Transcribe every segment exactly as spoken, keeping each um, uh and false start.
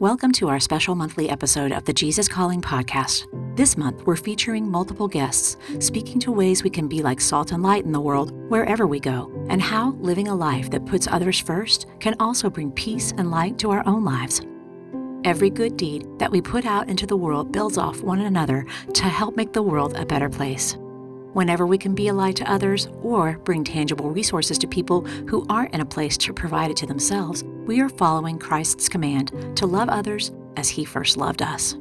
Welcome to our special monthly episode of the Jesus Calling podcast. This month, we're featuring multiple guests, speaking to ways we can be like salt and light in the world wherever we go, and how living a life that puts others first can also bring peace and light to our own lives. Every good deed that we put out into the world builds off one another to help make the world a better place. Whenever we can be a light to others or bring tangible resources to people who aren't in a place to provide it to themselves, we are following Christ's command to love others as he first loved us.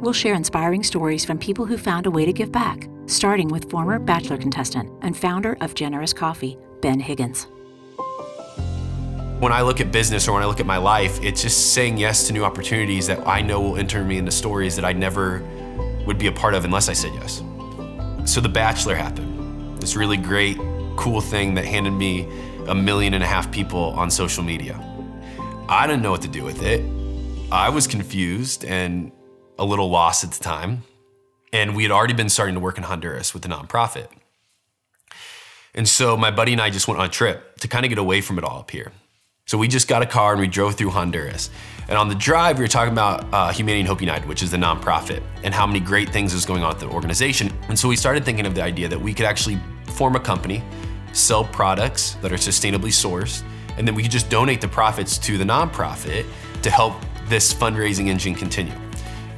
We'll share inspiring stories from people who found a way to give back, starting with former Bachelor contestant and founder of Generous Coffee, Ben Higgins. When I look at business or when I look at my life, it's just saying yes to new opportunities that I know will enter me into stories that I never would be a part of unless I said yes. So The Bachelor happened, this really great, cool thing that handed me a million and a half people on social media. I didn't know what to do with it. I was confused and a little lost at the time. And we had already been starting to work in Honduras with a nonprofit. And so my buddy and I just went on a trip to kind of get away from it all up here. So we just got a car and we drove through Honduras. And on the drive, we were talking about uh, Humanity and Hope United, which is the nonprofit, and how many great things was going on at the organization. And so we started thinking of the idea that we could actually form a company, sell products that are sustainably sourced, and then we could just donate the profits to the nonprofit to help this fundraising engine continue.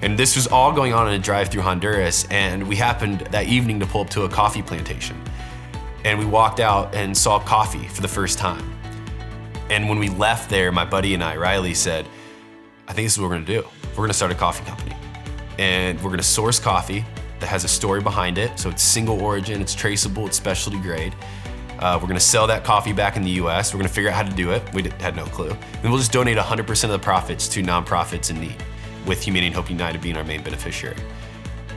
And this was all going on in a drive through Honduras, and we happened that evening to pull up to a coffee plantation. And we walked out and saw coffee for the first time. And when we left there, my buddy and I, Riley, said, I think this is what we're gonna do. We're gonna start a coffee company. And we're gonna source coffee that has a story behind it, so it's single origin, it's traceable, it's specialty grade. Uh, we're gonna sell that coffee back in the U S. We're gonna figure out how to do it. We had no clue. And we'll just donate one hundred percent of the profits to nonprofits in need, with Humanity and Hope United being our main beneficiary.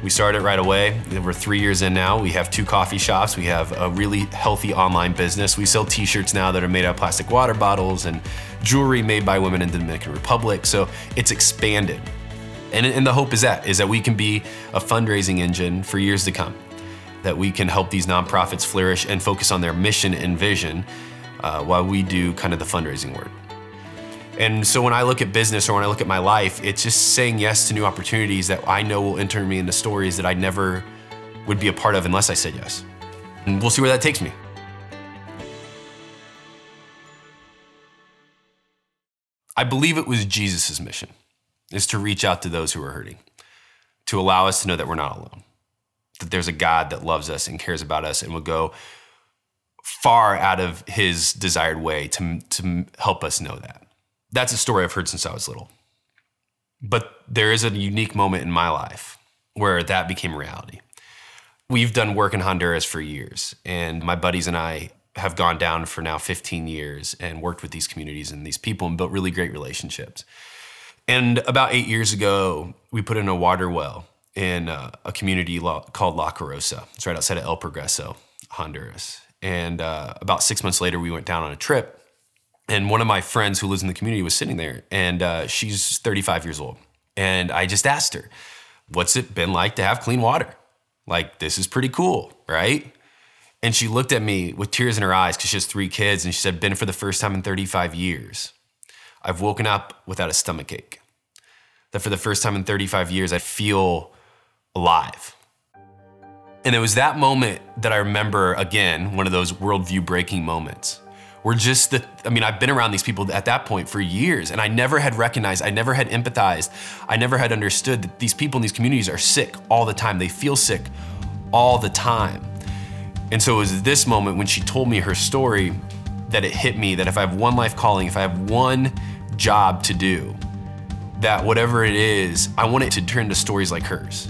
We started right away. We're three years in now. We have two coffee shops. We have a really healthy online business. We sell t-shirts now that are made out of plastic water bottles and jewelry made by women in the Dominican Republic. So it's expanded. And, and the hope is that, is that we can be a fundraising engine for years to come, that we can help these nonprofits flourish and focus on their mission and vision uh, while we do kind of the fundraising work. And so when I look at business or when I look at my life, it's just saying yes to new opportunities that I know will enter me into stories that I never would be a part of unless I said yes. And we'll see where that takes me. I believe it was Jesus's mission, is to reach out to those who are hurting, to allow us to know that we're not alone, that there's a God that loves us and cares about us and will go far out of his desired way to, to help us know that. That's a story I've heard since I was little. But there is a unique moment in my life where that became reality. We've done work in Honduras for years, and my buddies and I have gone down for now fifteen years and worked with these communities and these people and built really great relationships. And about eight years ago, we put in a water well in a, a community lo- called La Carosa. It's right outside of El Progreso, Honduras. And uh, about six months later, we went down on a trip. And one of my friends who lives in the community was sitting there, and uh, she's thirty-five years old. And I just asked her, what's it been like to have clean water? Like, this is pretty cool, right? And she looked at me with tears in her eyes because she has three kids, and she said, been for the first time in thirty-five years, I've woken up without a stomachache. That for the first time in thirty-five years, I feel alive. And it was that moment that I remember, again, one of those worldview breaking moments. We're just the, I mean, I've been around these people at that point for years, and I never had recognized, I never had empathized, I never had understood that these people in these communities are sick all the time. They feel sick all the time. And so it was this moment when she told me her story that it hit me that if I have one life calling, if I have one job to do, that whatever it is, I want it to turn to stories like hers.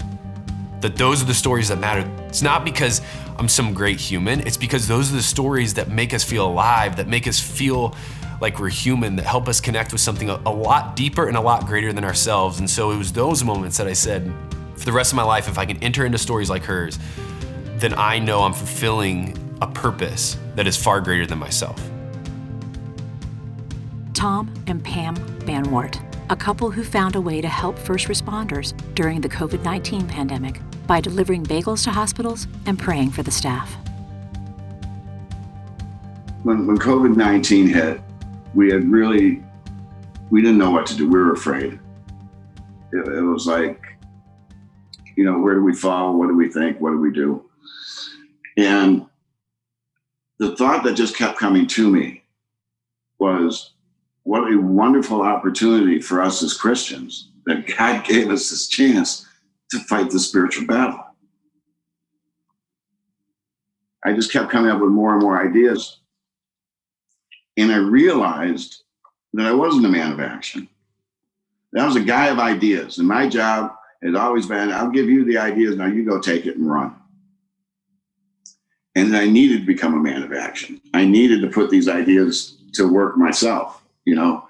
That those are the stories that matter. It's not because I'm some great human, it's because those are the stories that make us feel alive, that make us feel like we're human, that help us connect with something a, a lot deeper and a lot greater than ourselves. And so it was those moments that I said, for the rest of my life, if I can enter into stories like hers, then I know I'm fulfilling a purpose that is far greater than myself. Tom and Pam Banwart, a couple who found a way to help first responders during the covid nineteen pandemic by delivering bagels to hospitals and praying for the staff. When, when covid nineteen hit, we had really, we didn't know what to do. We were afraid. it, it was like, you know, where do we fall? What do we think? What do we do? And the thought that just kept coming to me was, what a wonderful opportunity for us as Christians that God gave us this chance to fight the spiritual battle. I just kept coming up with more and more ideas. And I realized that I wasn't a man of action. I was a guy of ideas. And my job has always been, I'll give you the ideas, now you go take it and run. And I needed to become a man of action. I needed to put these ideas to work myself, you know,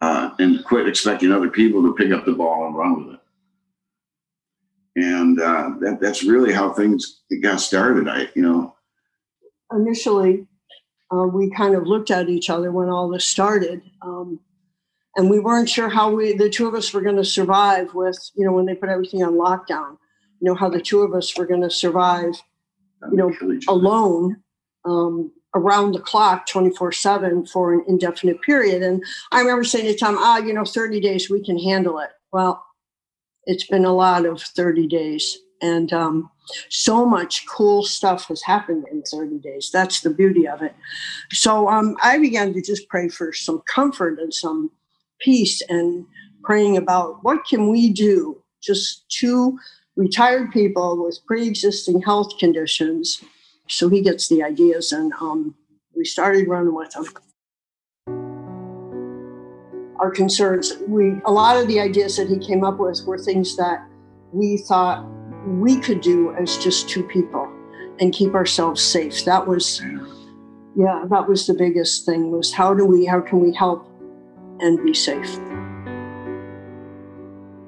uh, and quit expecting other people to pick up the ball and run with it. And uh, that, that's really how things got started, I, you know. Initially, uh, we kind of looked at each other when all this started. Um, and we weren't sure how we, the two of us were going to survive with, you know, when they put everything on lockdown, you know, how the two of us were going to survive, you know, alone, um, around the clock, twenty-four seven for an indefinite period. And I remember saying to Tom, ah, you know, thirty days, we can handle it. Well, it's been a lot of thirty days. And um, so much cool stuff has happened in thirty days. That's the beauty of it. So um, I began to just pray for some comfort and some peace, and praying about what can we do, just two retired people with pre-existing health conditions. So he gets the ideas, and um, we started running with them. Our concerns, we a lot of the ideas that he came up with were things that we thought we could do as just two people and keep ourselves safe. That was, yeah, that was the biggest thing, was how do we, how can we help and be safe?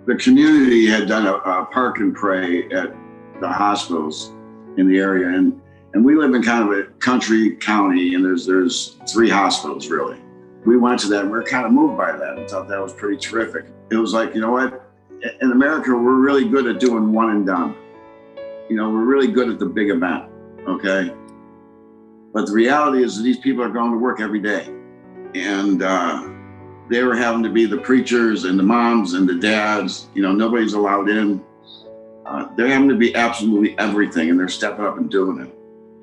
The community had done a, a park and pray at the hospitals in the area, and and we live in kind of a country county, and there's there's three hospitals really. We went to that, and we were kind of moved by that and thought that was pretty terrific. It was like, you know what, in America, we're really good at doing one and done. You know, we're really good at the big event, okay? But the reality is that these people are going to work every day. And uh, they were having to be the preachers and the moms and the dads. You know, nobody's allowed in. Uh, they're having to be absolutely everything, and they're stepping up and doing it.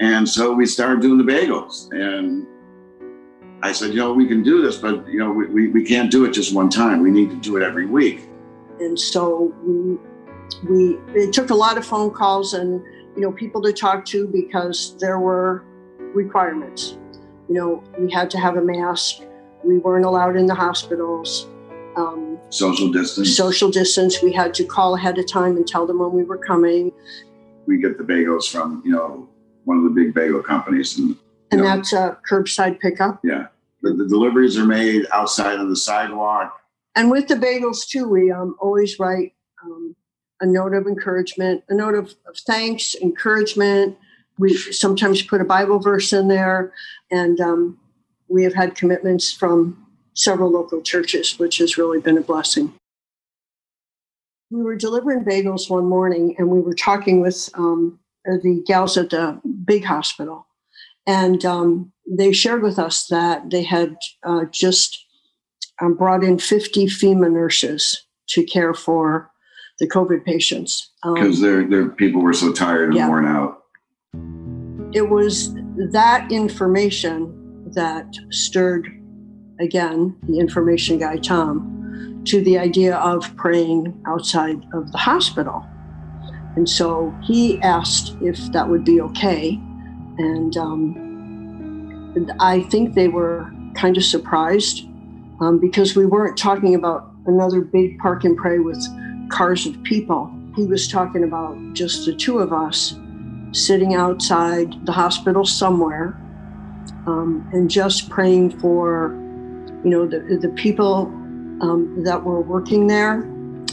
And so we started doing the bagels. And I said, you know, we can do this, but, you know, we, we, we can't do it just one time. We need to do it every week. And so we, we, it took a lot of phone calls and, you know, people to talk to, because there were requirements. You know, we had to have a mask. We weren't allowed in the hospitals. Um, social distance. Social distance. We had to call ahead of time and tell them when we were coming. We get the bagels from, you know, one of the big bagel companies. And, and know, that's a curbside pickup. Yeah. The, the deliveries are made outside on the sidewalk. And with the bagels, too, we um, always write um, a note of encouragement, a note of, of thanks, encouragement. We sometimes put a Bible verse in there. And um, we have had commitments from several local churches, which has really been a blessing. We were delivering bagels one morning, and we were talking with um, the gals at the big hospital. And um, they shared with us that they had uh, just... Um, brought in fifty FEMA nurses to care for the COVID patients. Because um, their their people were so tired and yeah. worn out. It was that information that stirred, again, the information guy, Tom, to the idea of praying outside of the hospital. And so he asked if that would be okay. And, um, and I think they were kind of surprised. Um, because we weren't talking about another big park and pray with cars of people. He was talking about just the two of us sitting outside the hospital somewhere um, and just praying for, you know, the, the people um, that were working there,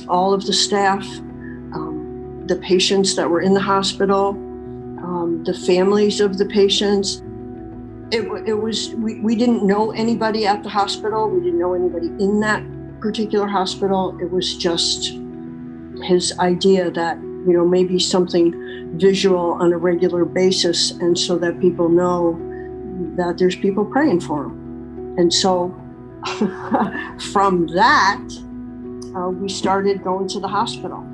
all of the staff, um, the patients that were in the hospital, um, the families of the patients. It, it was, we, we didn't know anybody at the hospital. We didn't know anybody in that particular hospital. It was just his idea that, you know, maybe something visual on a regular basis, and so that people know that there's people praying for them. And so from that, uh, we started going to the hospital.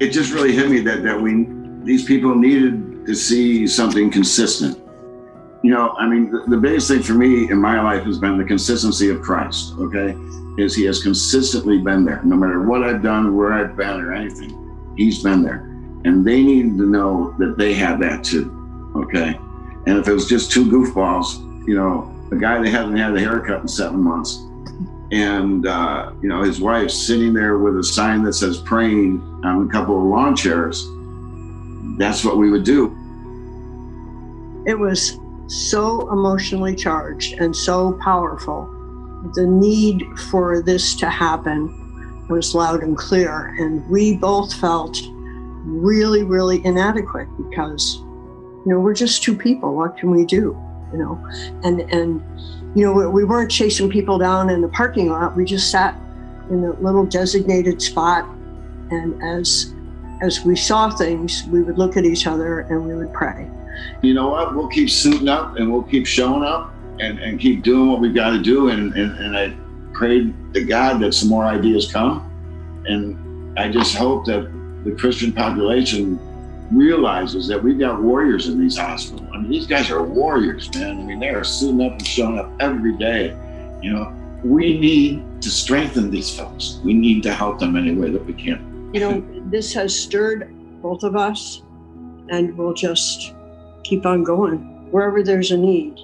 It just really hit me that, that we, these people needed to see something consistent. You know, I mean, the, the biggest thing for me in my life has been the consistency of Christ, okay? Is he has consistently been there. No matter what I've done, where I've been or anything, he's been there. And they needed to know that they had that too, okay? And if it was just two goofballs, you know, a guy that hasn't had a haircut in seven months, and, uh, you know, his wife sitting there with a sign that says praying on a couple of lawn chairs, that's what we would do. It was so emotionally charged and so powerful. The need for this to happen was loud and clear, and we both felt really, really inadequate because, you know, we're just two people. What can we do? You know, and, and you know, we, we weren't chasing people down in the parking lot. We just sat in a little designated spot, and as as we saw things, we would look at each other and we would pray. You know what? We'll keep suiting up and we'll keep showing up and, and keep doing what we've got to do. And, and, and I prayed to God that some more ideas come. And I just hope that the Christian population realizes that we've got warriors in these hospitals. I mean, these guys are warriors, man. I mean, they are suiting up and showing up every day. You know, we need to strengthen these folks. We need to help them any way that we can. You know, this has stirred both of us, and we'll just keep on going wherever there's a need.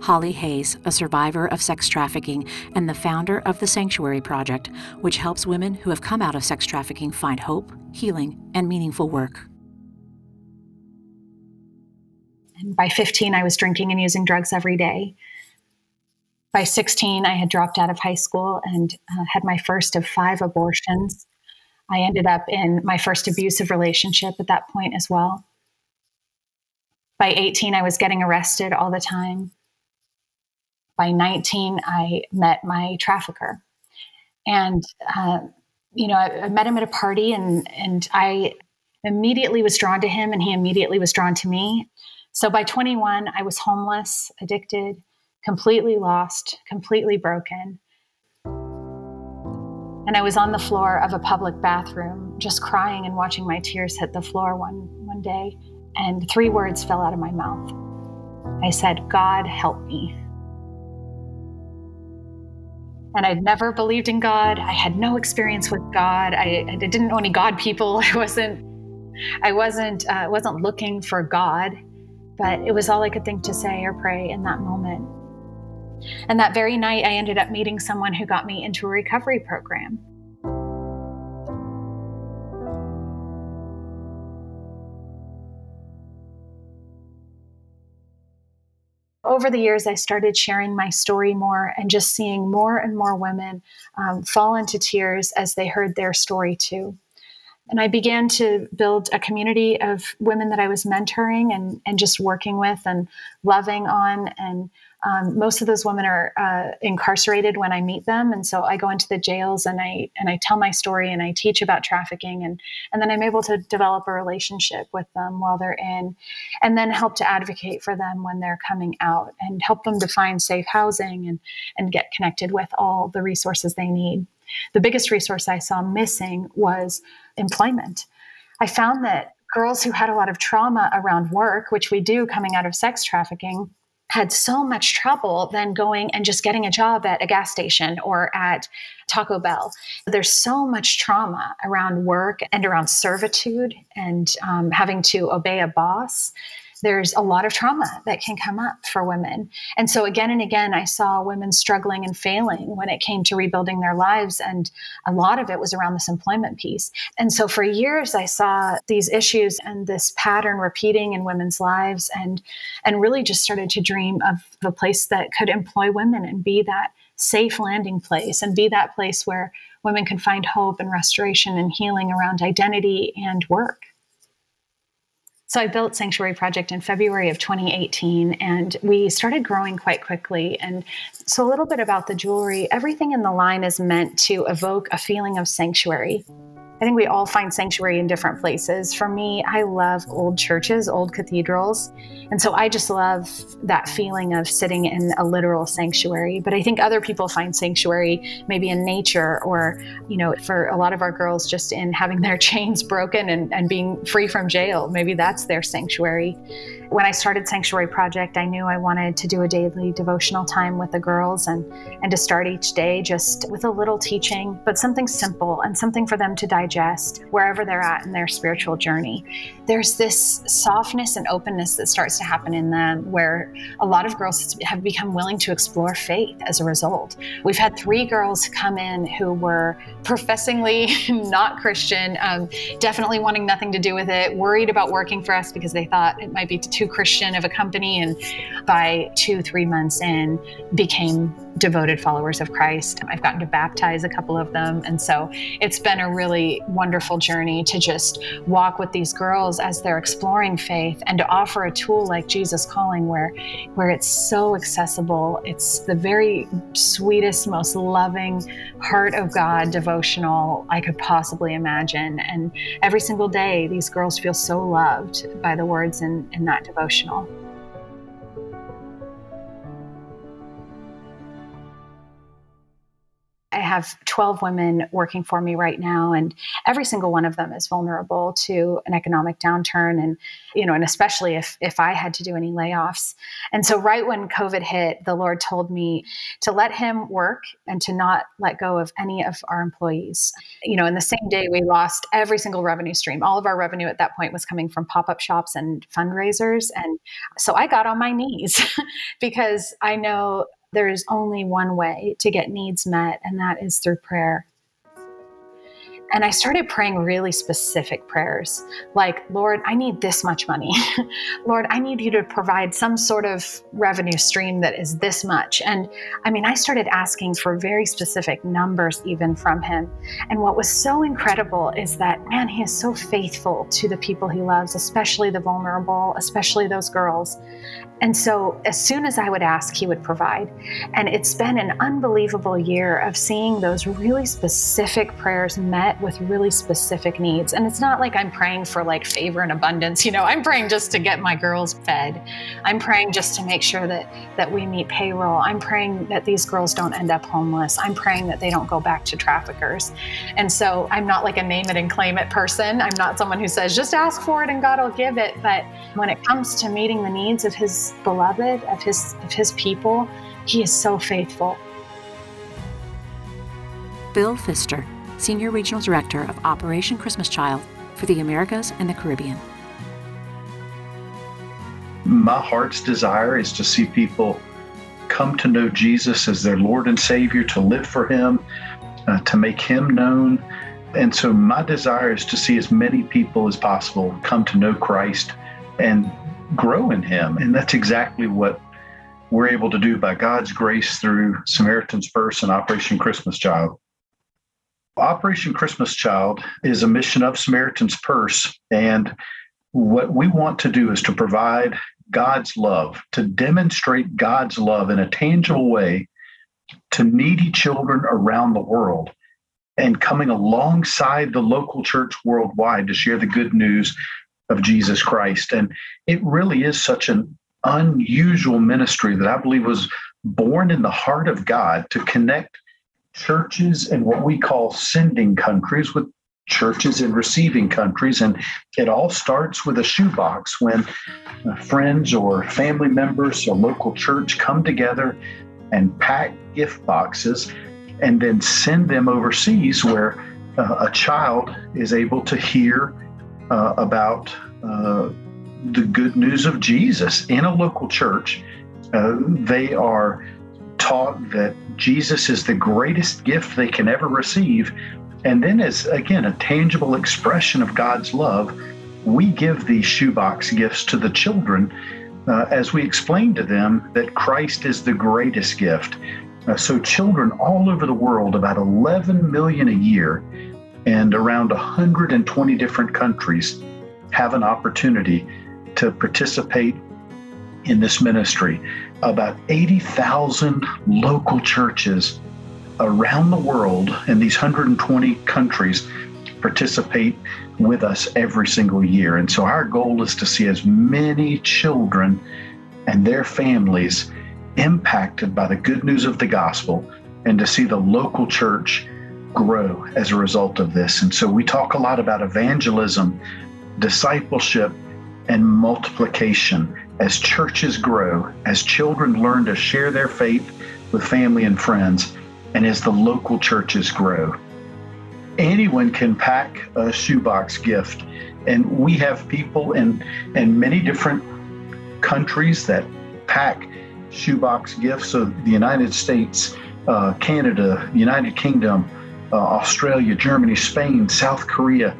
Holly Hayes, a survivor of sex trafficking and the founder of the Sanctuary Project, which helps women who have come out of sex trafficking find hope, healing, and meaningful work. And by fifteen, I was drinking and using drugs every day. By sixteen, I had dropped out of high school and uh, had my first of five abortions. I ended up in my first abusive relationship at that point as well. By eighteen, I was getting arrested all the time. By nineteen, I met my trafficker. And, uh, you know, I, I met him at a party, and, and I immediately was drawn to him, and he immediately was drawn to me. So by twenty-one, I was homeless, addicted, completely lost, completely broken. And I was on the floor of a public bathroom, just crying and watching my tears hit the floor one, one day. And three words fell out of my mouth. I said, "God, help me." And I'd never believed in God. I had no experience with God. I, I didn't know any God people. I wasn't, I wasn't, uh, wasn't looking for God, but it was all I could think to say or pray in that moment. And that very night, I ended up meeting someone who got me into a recovery program. Over the years, I started sharing my story more and just seeing more and more women um, fall into tears as they heard their story too. And I began to build a community of women that I was mentoring and, and just working with and loving on. And um, most of those women are uh, incarcerated when I meet them. And so I go into the jails and I and I tell my story and I teach about trafficking. And, and then I'm able to develop a relationship with them while they're in, and then help to advocate for them when they're coming out and help them to find safe housing and, and get connected with all the resources they need. The biggest resource I saw missing was employment. I found that girls who had a lot of trauma around work, which we do coming out of sex trafficking, had so much trouble then going and just getting a job at a gas station or at Taco Bell. There's so much trauma around work and around servitude and um, having to obey a boss. There's a lot of trauma that can come up for women. And so again and again, I saw women struggling and failing when it came to rebuilding their lives. And a lot of it was around this employment piece. And so for years, I saw these issues and this pattern repeating in women's lives, and, and really just started to dream of a place that could employ women and be that safe landing place and be that place where women can find hope and restoration and healing around identity and work. So I built Sanctuary Project in February of twenty eighteen, and we started growing quite quickly. And so a little bit about the jewelry, everything in the line is meant to evoke a feeling of sanctuary. I think we all find sanctuary in different places. For me, I love old churches, old cathedrals. And so I just love that feeling of sitting in a literal sanctuary. But I think other people find sanctuary maybe in nature, or, you know, for a lot of our girls, just in having their chains broken and, and being free from jail. Maybe that's their sanctuary. When I started Sanctuary Project, I knew I wanted to do a daily devotional time with the girls and, and to start each day just with a little teaching, but something simple and something for them to digest wherever they're at in their spiritual journey. There's this softness and openness that starts to happen in them, where a lot of girls have become willing to explore faith as a result. We've had three girls come in who were professingly not Christian, um, definitely wanting nothing to do with it, worried about working for us because they thought it might be too Christian of a company, and by two, three months in, became devoted followers of Christ. I've gotten to baptize a couple of them. And so it's been a really wonderful journey to just walk with these girls as they're exploring faith, and to offer a tool like Jesus Calling, where, where it's so accessible. It's the very sweetest, most loving heart of God devotional I could possibly imagine. And every single day, these girls feel so loved by the words in, in that devotional. I have twelve women working for me right now, and every single one of them is vulnerable to an economic downturn, and, you know, and especially if if I had to do any layoffs. And so right when COVID hit, the Lord told me to let him work and to not let go of any of our employees. You know, in the same day, we lost every single revenue stream. All of our revenue at that point was coming from pop-up shops and fundraisers. And so I got on my knees because I know there is only one way to get needs met, and that is through prayer. And I started praying really specific prayers, like, Lord, I need this much money. Lord, I need you to provide some sort of revenue stream that is this much. And I mean, I started asking for very specific numbers even from him. And what was so incredible is that, man, he is so faithful to the people he loves, especially the vulnerable, especially those girls. And so as soon as I would ask, he would provide. And it's been an unbelievable year of seeing those really specific prayers met with really specific needs. And it's not like I'm praying for like favor and abundance, you know, I'm praying just to get my girls fed. I'm praying just to make sure that, that we meet payroll. I'm praying that these girls don't end up homeless. I'm praying that they don't go back to traffickers. And so I'm not like a name it and claim it person. I'm not someone who says, just ask for it and God will give it. But when it comes to meeting the needs of his beloved, of his of his people, he is so faithful. Bill Pfister, Senior Regional Director of Operation Christmas Child for the Americas and the Caribbean. My heart's desire is to see people come to know Jesus as their Lord and Savior, to live for him, uh, to make him known. And so my desire is to see as many people as possible come to know Christ and grow in him. And that's exactly what we're able to do by God's grace through Samaritan's Purse and Operation Christmas Child. Operation Christmas Child is a mission of Samaritan's Purse. And what we want to do is to provide God's love, to demonstrate God's love in a tangible way to needy children around the world, and coming alongside the local church worldwide to share the good news of Jesus Christ. And it really is such an unusual ministry that I believe was born in the heart of God to connect churches in what we call sending countries with churches in receiving countries. And it all starts with a shoebox, when friends or family members or local church come together and pack gift boxes and then send them overseas, where uh, a child is able to hear Uh, about uh, the good news of Jesus in a local church. Uh, they are taught that Jesus is the greatest gift they can ever receive. And then, as again, a tangible expression of God's love, we give these shoebox gifts to the children uh, as we explain to them that Christ is the greatest gift. Uh, so children all over the world, about eleven million a year, and around one hundred twenty different countries, have an opportunity to participate in this ministry. About eighty thousand local churches around the world in these one hundred twenty countries participate with us every single year. And so our goal is to see as many children and their families impacted by the good news of the gospel and to see the local church grow as a result of this. And so we talk a lot about evangelism, discipleship, and multiplication. As churches grow, as children learn to share their faith with family and friends, and as the local churches grow. Anyone can pack a shoebox gift, and we have people in, in many different countries that pack shoebox gifts. So the United States, uh, Canada, United Kingdom, uh, Australia, Germany, Spain, South Korea,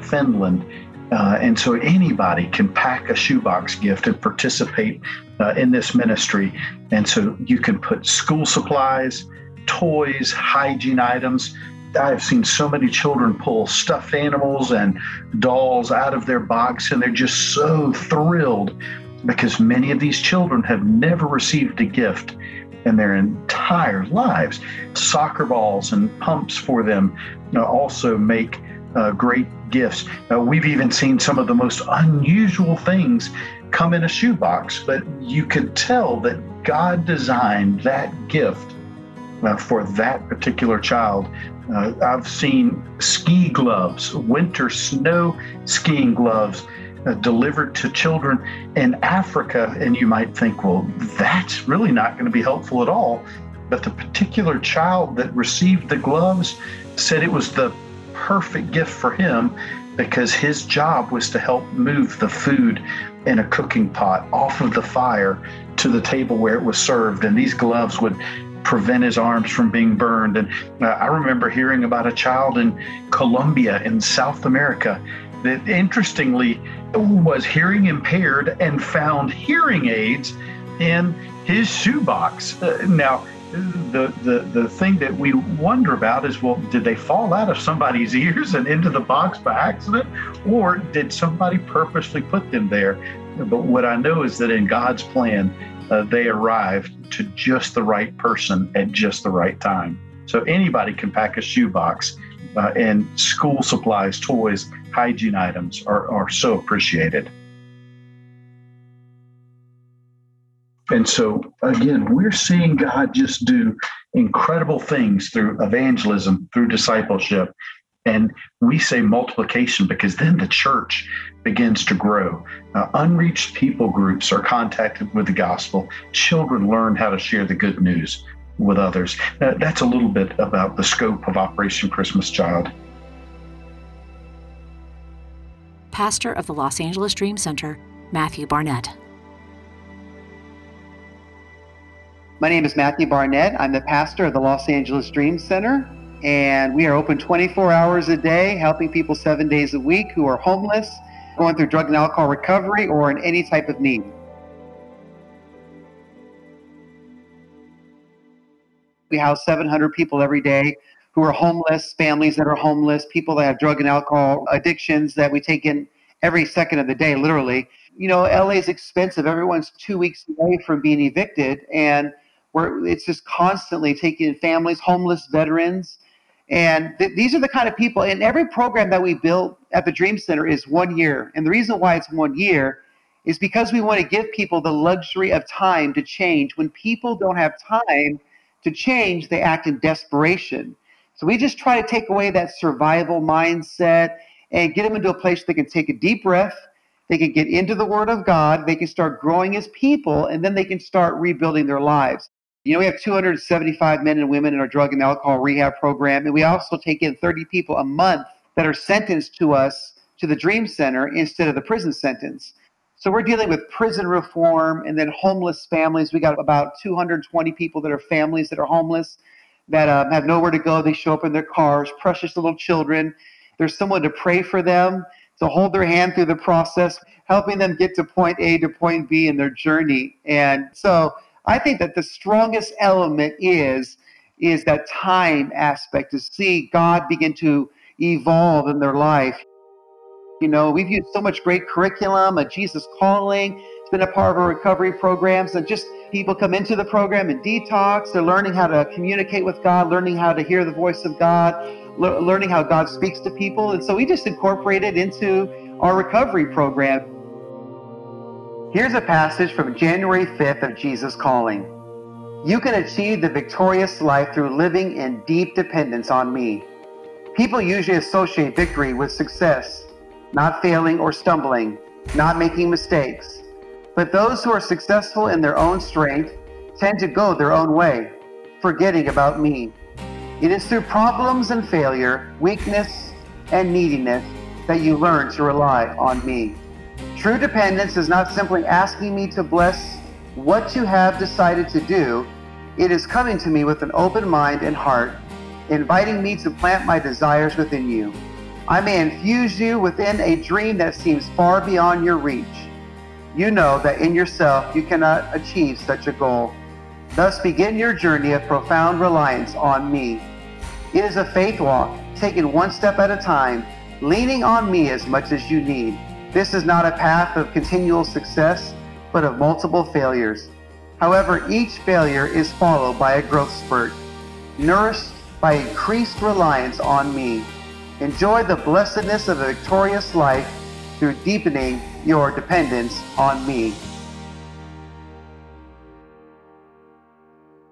Finland. Uh, and so anybody can pack a shoebox gift and participate uh, in this ministry. And so you can put school supplies, toys, hygiene items. I've seen so many children pull stuffed animals and dolls out of their box, and they're just so thrilled because many of these children have never received a gift in their entire lives. Soccer balls and pumps for them also make uh, great gifts. Uh, we've even seen some of the most unusual things come in a shoebox, but you could tell that God designed that gift uh, for that particular child. Uh, I've seen ski gloves, winter snow skiing gloves uh, delivered to children in Africa. And you might think, well, that's really not going to be helpful at all. But the particular child that received the gloves said it was the perfect gift for him because his job was to help move the food in a cooking pot off of the fire to the table where it was served. And these gloves would prevent his arms from being burned. And uh, I remember hearing about a child in Colombia in South America that interestingly was hearing impaired and found hearing aids in his shoebox. Uh, now, The, the the thing that we wonder about is, well, did they fall out of somebody's ears and into the box by accident, or did somebody purposely put them there? But what I know is that in God's plan, uh, they arrived to just the right person at just the right time. So anybody can pack a shoebox, uh, and school supplies, toys, hygiene items are, are so appreciated. And so, again, we're seeing God just do incredible things through evangelism, through discipleship. And we say multiplication because then the church begins to grow. Uh, unreached people groups are contacted with the gospel. Children learn how to share the good news with others. Uh, that's a little bit about the scope of Operation Christmas Child. Pastor of the Los Angeles Dream Center, Matthew Barnett. My name is Matthew Barnett. I'm the pastor of the Los Angeles Dream Center, and we are open twenty-four hours a day, helping people seven days a week who are homeless, going through drug and alcohol recovery, or in any type of need. We house seven hundred people every day who are homeless, families that are homeless, people that have drug and alcohol addictions that we take in every second of the day, literally. You know, L A is expensive. Everyone's two weeks away from being evicted, and We're, it's just constantly taking families, homeless veterans. And th- these are the kind of people. And every program that we build at the Dream Center is one year. And the reason why it's one year is because we want to give people the luxury of time to change. When people don't have time to change, they act in desperation. So we just try to take away that survival mindset and get them into a place where they can take a deep breath. They can get into the Word of God. They can start growing as people, and then they can start rebuilding their lives. You know, we have two hundred seventy-five men and women in our drug and alcohol rehab program, and we also take in thirty people a month that are sentenced to us, to the Dream Center, instead of the prison sentence. So we're dealing with prison reform and then homeless families. We got about two hundred twenty people that are families that are homeless, that um, have nowhere to go. They show up in their cars, precious little children. There's someone to pray for them, to hold their hand through the process, helping them get to point A to point B in their journey. And so I think that the strongest element is, is that time aspect, to see God begin to evolve in their life. You know, we've used so much great curriculum, a Jesus Calling. It's been a part of our recovery programs. And just people come into the program and detox. They're learning how to communicate with God, learning how to hear the voice of God, le- learning how God speaks to people. And so we just incorporate it into our recovery program. Here's a passage from January fifth of Jesus Calling. You can achieve the victorious life through living in deep dependence on me. People usually associate victory with success, not failing or stumbling, not making mistakes. But those who are successful in their own strength tend to go their own way, forgetting about me. It is through problems and failure, weakness and neediness that you learn to rely on me. True dependence is not simply asking me to bless what you have decided to do. It is coming to me with an open mind and heart, inviting me to plant my desires within you. I may infuse you within a dream that seems far beyond your reach. You know that in yourself you cannot achieve such a goal. Thus begin your journey of profound reliance on me. It is a faith walk, taken one step at a time, leaning on me as much as you need. This is not a path of continual success, but of multiple failures. However, each failure is followed by a growth spurt, nourished by increased reliance on me. Enjoy the blessedness of a victorious life through deepening your dependence on me.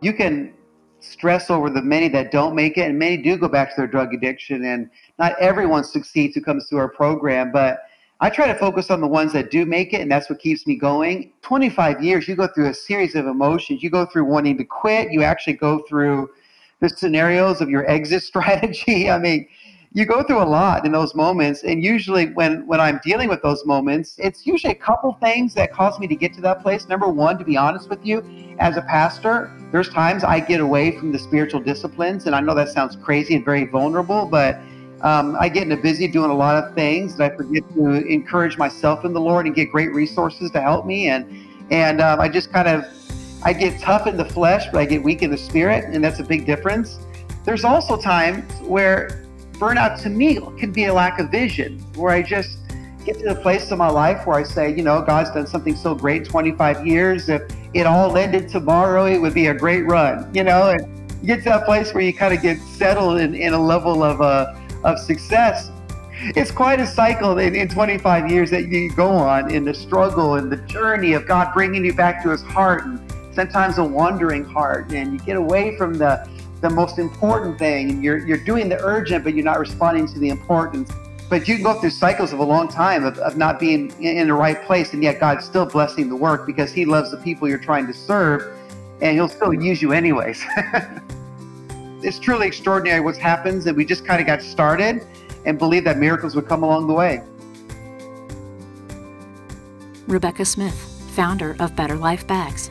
You can stress over the many that don't make it, and many do go back to their drug addiction, and not everyone succeeds who comes through our program, but I try to focus on the ones that do make it, and that's what keeps me going. twenty-five years, you go through a series of emotions. You go through wanting to quit. You actually go through the scenarios of your exit strategy. I mean, you go through a lot in those moments, and usually when, when I'm dealing with those moments, it's usually a couple things that cause me to get to that place. Number one, to be honest with you, as a pastor, there's times I get away from the spiritual disciplines, and I know that sounds crazy and very vulnerable, but um, I get in a busy doing a lot of things, and I forget to encourage myself in the Lord and get great resources to help me, and, and um, I just kind of, I get tough in the flesh, but I get weak in the spirit, and that's a big difference. There's also times where burnout to me can be a lack of vision, where I just get to the place in my life where I say, you know, God's done something so great, twenty-five years. If it all ended tomorrow, it would be a great run, you know, and you get to that place where you kind of get settled in, in a level of uh, of success. It's quite a cycle in, in twenty-five years that you go on in the struggle and the journey of God bringing you back to his heart, and sometimes a wandering heart, and you get away from the the most important thing, and you're you're doing the urgent, but you're not responding to the important. But you can go through cycles of a long time of, of not being in, in the right place, and yet God's still blessing the work because he loves the people you're trying to serve, and he'll still use you anyways. It's truly extraordinary what happens, and we just kind of got started and believed that miracles would come along the way. Rebecca Smith, founder of Better Life Bags.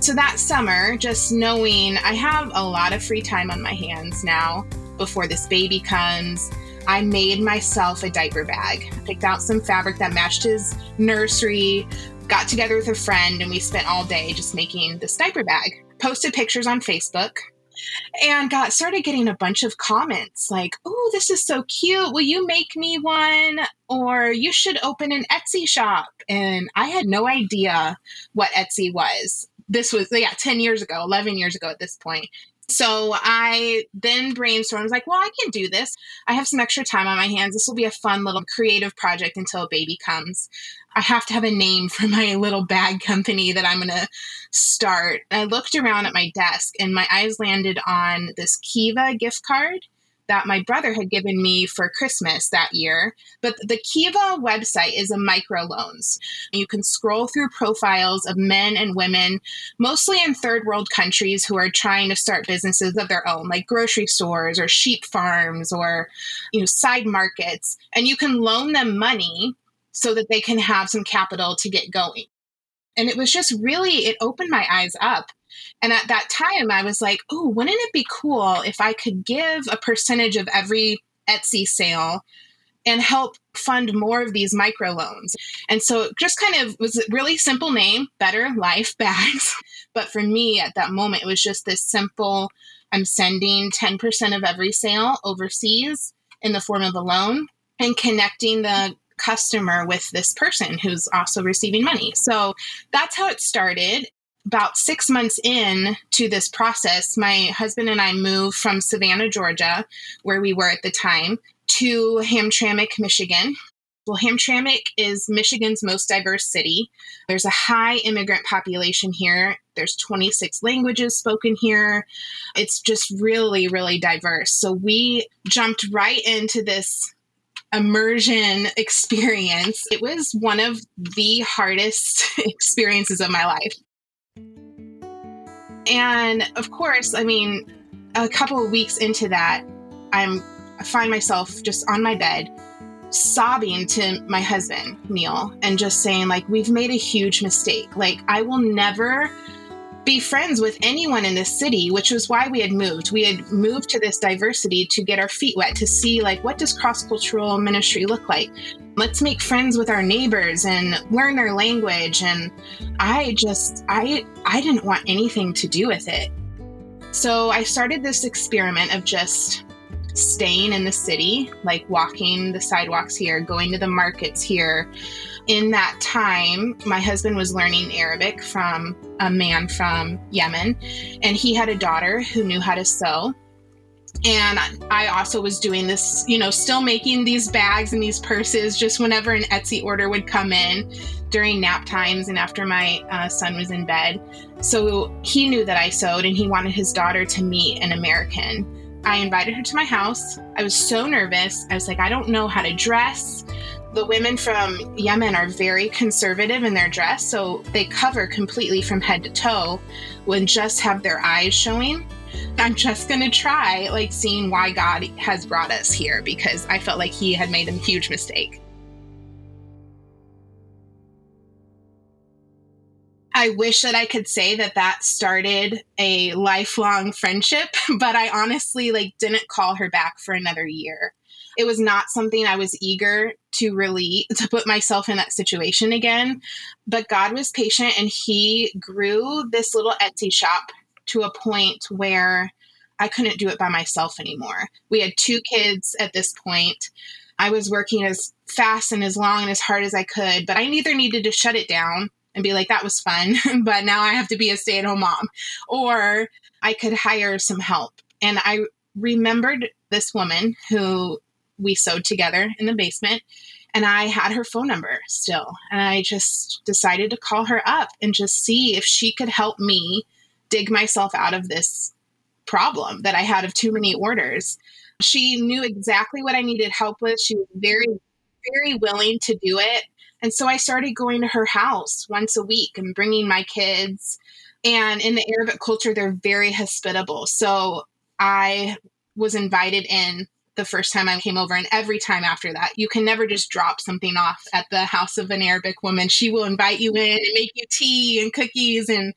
So that summer, just knowing I have a lot of free time on my hands now before this baby comes, I made myself a diaper bag. I picked out some fabric that matched his nursery, got together with a friend, and we spent all day just making this diaper bag. Posted pictures on Facebook and got started getting a bunch of comments like, oh, this is so cute. Will you make me one? Or you should open an Etsy shop. And I had no idea what Etsy was. This was, yeah, ten years ago, eleven years ago at this point. So I then brainstormed. I was like, well, I can do this. I have some extra time on my hands. This will be a fun little creative project until a baby comes. I have to have a name for my little bag company that I'm going to start. I looked around at my desk, and my eyes landed on this Kiva gift card that my brother had given me for Christmas that year. But the Kiva website is a microloans. You can scroll through profiles of men and women, mostly in third world countries, who are trying to start businesses of their own, like grocery stores or sheep farms or, you know, side markets. And you can loan them money so that they can have some capital to get going. And it was just really, it opened my eyes up. And at that time, I was like, oh, wouldn't it be cool if I could give a percentage of every Etsy sale and help fund more of these microloans? And so it just kind of was a really simple name, Better Life Bags. But for me at that moment, it was just this simple, I'm sending ten percent of every sale overseas in the form of a loan and connecting the customer with this person who's also receiving money. So that's how it started. about six months in to this process, my husband and I moved from Savannah, Georgia, where we were at the time, to Hamtramck, Michigan. Well, Hamtramck is Michigan's most diverse city. There's a high immigrant population here. There's twenty-six languages spoken here. It's just really, really diverse. So we jumped right into this immersion experience. It was one of the hardest experiences of my life. And of course, I mean, a couple of weeks into that, I'm, I find myself just on my bed sobbing to my husband, Neil, and just saying, like, we've made a huge mistake. Like, I will never be friends with anyone in this city, which was why we had moved. We had moved to this diversity to get our feet wet, to see, like, what does cross-cultural ministry look like? Let's make friends with our neighbors and learn their language. And I just, I, I didn't want anything to do with it. So I started this experiment of just staying in the city, like walking the sidewalks here, going to the markets here. In that time, my husband was learning Arabic from a man from Yemen, and he had a daughter who knew how to sew. And I also was doing this, you know, still making these bags and these purses just whenever an Etsy order would come in during nap times and after my uh, son was in bed. So he knew that I sewed, and he wanted his daughter to meet an American. I invited her to my house. I was so nervous. I was like, I don't know how to dress. The women from Yemen are very conservative in their dress, so they cover completely from head to toe and just have their eyes showing. I'm just going to try, like, seeing why God has brought us here, because I felt like he had made a huge mistake. I wish that I could say that that started a lifelong friendship, but I honestly, like, didn't call her back for another year. It was not something I was eager to really, to put myself in that situation again, but God was patient, and he grew this little Etsy shop to a point where I couldn't do it by myself anymore. We had two kids at this point. I was working as fast and as long and as hard as I could, but I neither needed to shut it down and be like, that was fun, but now I have to be a stay-at-home mom. Or I could hire some help. And I remembered this woman who we sewed together in the basement, and I had her phone number still. And I just decided to call her up and just see if she could help me dig myself out of this problem that I had of too many orders. She knew exactly what I needed help with. She was very, very willing to do it. And so I started going to her house once a week and bringing my kids. And in the Arabic culture, they're very hospitable. So I was invited in the first time I came over, and every time after that. You can never just drop something off at the house of an Arabic woman. She will invite you in and make you tea and cookies. And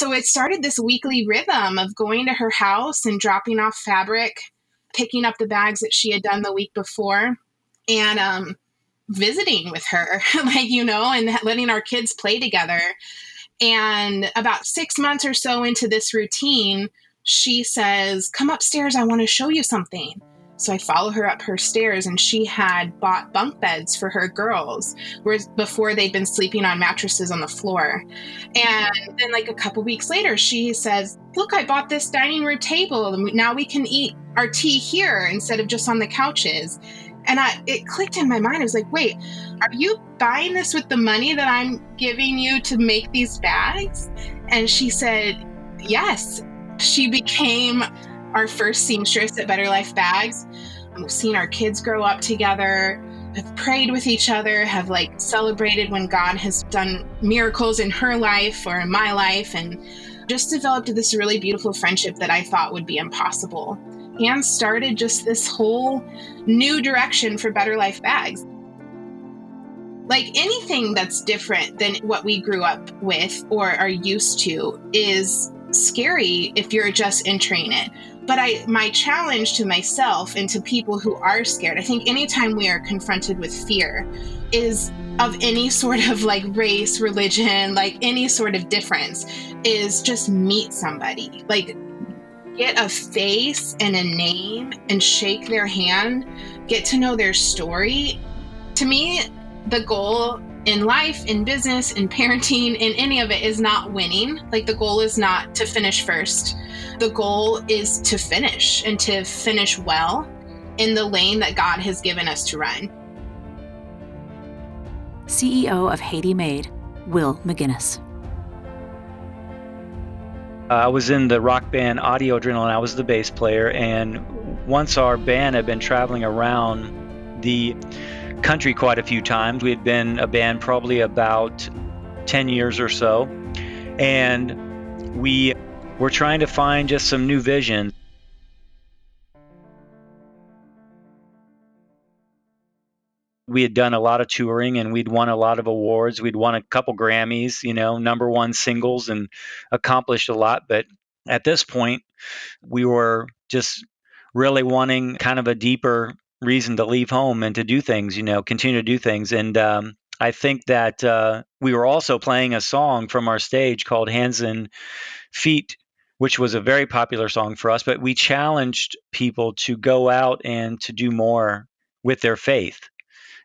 so it started this weekly rhythm of going to her house and dropping off fabric, picking up the bags that she had done the week before, and um, visiting with her, like, you know, and letting our kids play together. And about six months or so into this routine, she says, come upstairs, I want to show you something. So I follow her up her stairs, and she had bought bunk beds for her girls, whereas before they'd been sleeping on mattresses on the floor. And then, like, a couple weeks later, she says, look, I bought this dining room table, and now we can eat our tea here instead of just on the couches. And I, it clicked in my mind. I was like, wait, are you buying this with the money that I'm giving you to make these bags? And she said, yes. She became our first seamstress at Better Life Bags. We've seen our kids grow up together, have prayed with each other, have, like, celebrated when God has done miracles in her life or in my life, and just developed this really beautiful friendship that I thought would be impossible, and started just this whole new direction for Better Life Bags. Like, anything that's different than what we grew up with or are used to is scary if you're just entering it. But I, my challenge to myself and to people who are scared, I think anytime we are confronted with fear, is of any sort of, like, race, religion, like any sort of difference, is just meet somebody. Like, get a face and a name and shake their hand, get to know their story. To me, the goal in life, in business, in parenting, in any of it is not winning. Like the goal is not to finish first. The goal is to finish and to finish well in the lane that God has given us to run. C E O of Haiti Made, Will McGinnis. I was in the rock band Audio Adrenaline. I was the bass player, and once our band had been traveling around the country quite a few times. We had been a band probably about ten years or so, and we were trying to find just some new vision. We had done a lot of touring and we'd won a lot of awards. We'd won a couple Grammys, you know, number one singles, and accomplished a lot. But at this point, we were just really wanting kind of a deeper reason to leave home and to do things, you know, continue to do things. And um, I think that uh, we were also playing a song from our stage called Hands and Feet, which was a very popular song for us. But we challenged people to go out and to do more with their faith.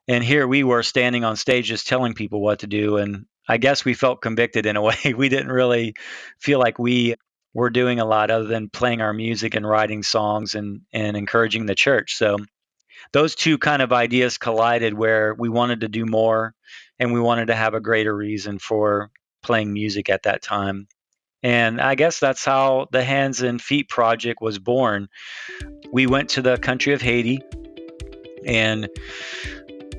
And here we were standing on stage just telling people what to do. And I guess we felt convicted in a way. We didn't really feel like we were doing a lot other than playing our music and writing songs and, and encouraging the church. So those two kind of ideas collided, where we wanted to do more and we wanted to have a greater reason for playing music at that time. And I guess that's how the Hands and Feet Project was born. We went to the country of Haiti, and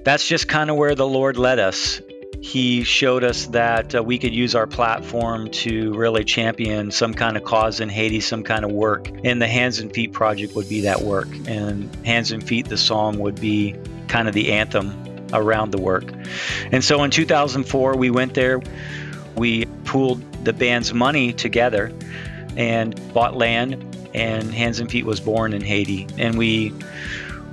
that's just kind of where the Lord led us. He showed us that uh, we could use our platform to really champion some kind of cause in Haiti, some kind of work. And the Hands and Feet Project would be that work. And Hands and Feet, the song, would be kind of the anthem around the work. And so in two thousand four, we went there. We pooled the band's money together and bought land. And Hands and Feet was born in Haiti. And we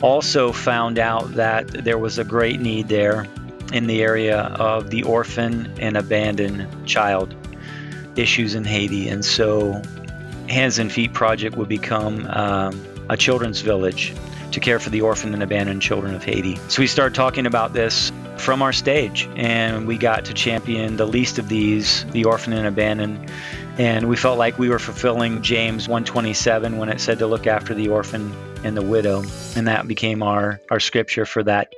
also found out that there was a great need there in the area of the orphan and abandoned child issues in Haiti. And so Hands and Feet Project would become um, a children's village to care for the orphan and abandoned children of Haiti. So we started talking about this from our stage, and we got to champion the least of these, the orphan and abandoned. And we felt like we were fulfilling James one twenty-seven when it said to look after the orphan and the widow. And that became our, our scripture for that.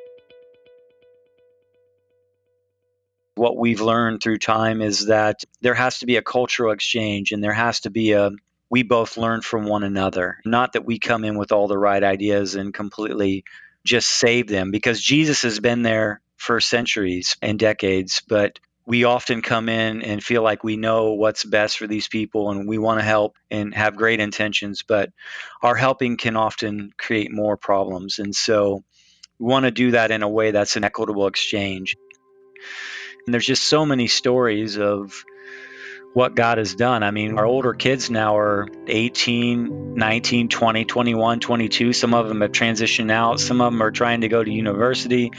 What we've learned through time is that there has to be a cultural exchange, and there has to be a, we both learn from one another. Not that we come in with all the right ideas and completely just save them, because Jesus has been there for centuries and decades, but we often come in and feel like we know what's best for these people, and we want to help and have great intentions, but our helping can often create more problems. And so we want to do that in a way that's an equitable exchange. And there's just so many stories of what God has done. I mean, our older kids now are eighteen, nineteen, twenty, twenty-one, twenty-two. Some of them have transitioned out. Some of them are trying to go to university.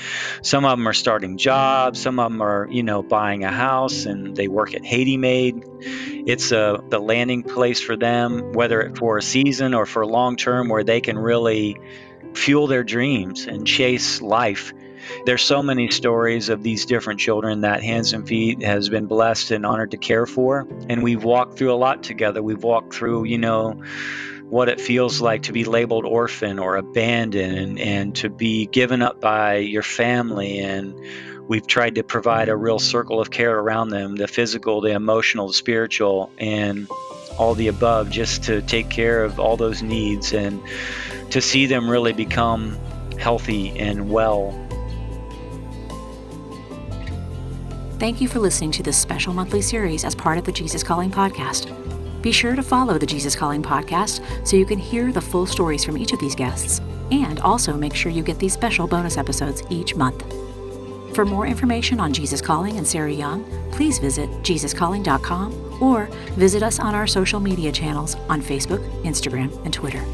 Some of them are starting jobs. Some of them are, you know, buying a house, and they work at Haiti Made. It's a, the landing place for them, whether for a season or for long term, where they can really fuel their dreams and chase life. There's so many stories of these different children that Hands and Feet has been blessed and honored to care for. And we've walked through a lot together. We've walked through, you know, what it feels like to be labeled orphan or abandoned, and, and to be given up by your family. And we've tried to provide a real circle of care around them, the physical, the emotional, the spiritual, and all the above, just to take care of all those needs and to see them really become healthy and well. Thank you for listening to this special monthly series as part of the Jesus Calling podcast. Be sure to follow the Jesus Calling podcast so you can hear the full stories from each of these guests, and also make sure you get these special bonus episodes each month. For more information on Jesus Calling and Sarah Young, please visit jesus calling dot com or visit us on our social media channels on Facebook, Instagram, and Twitter.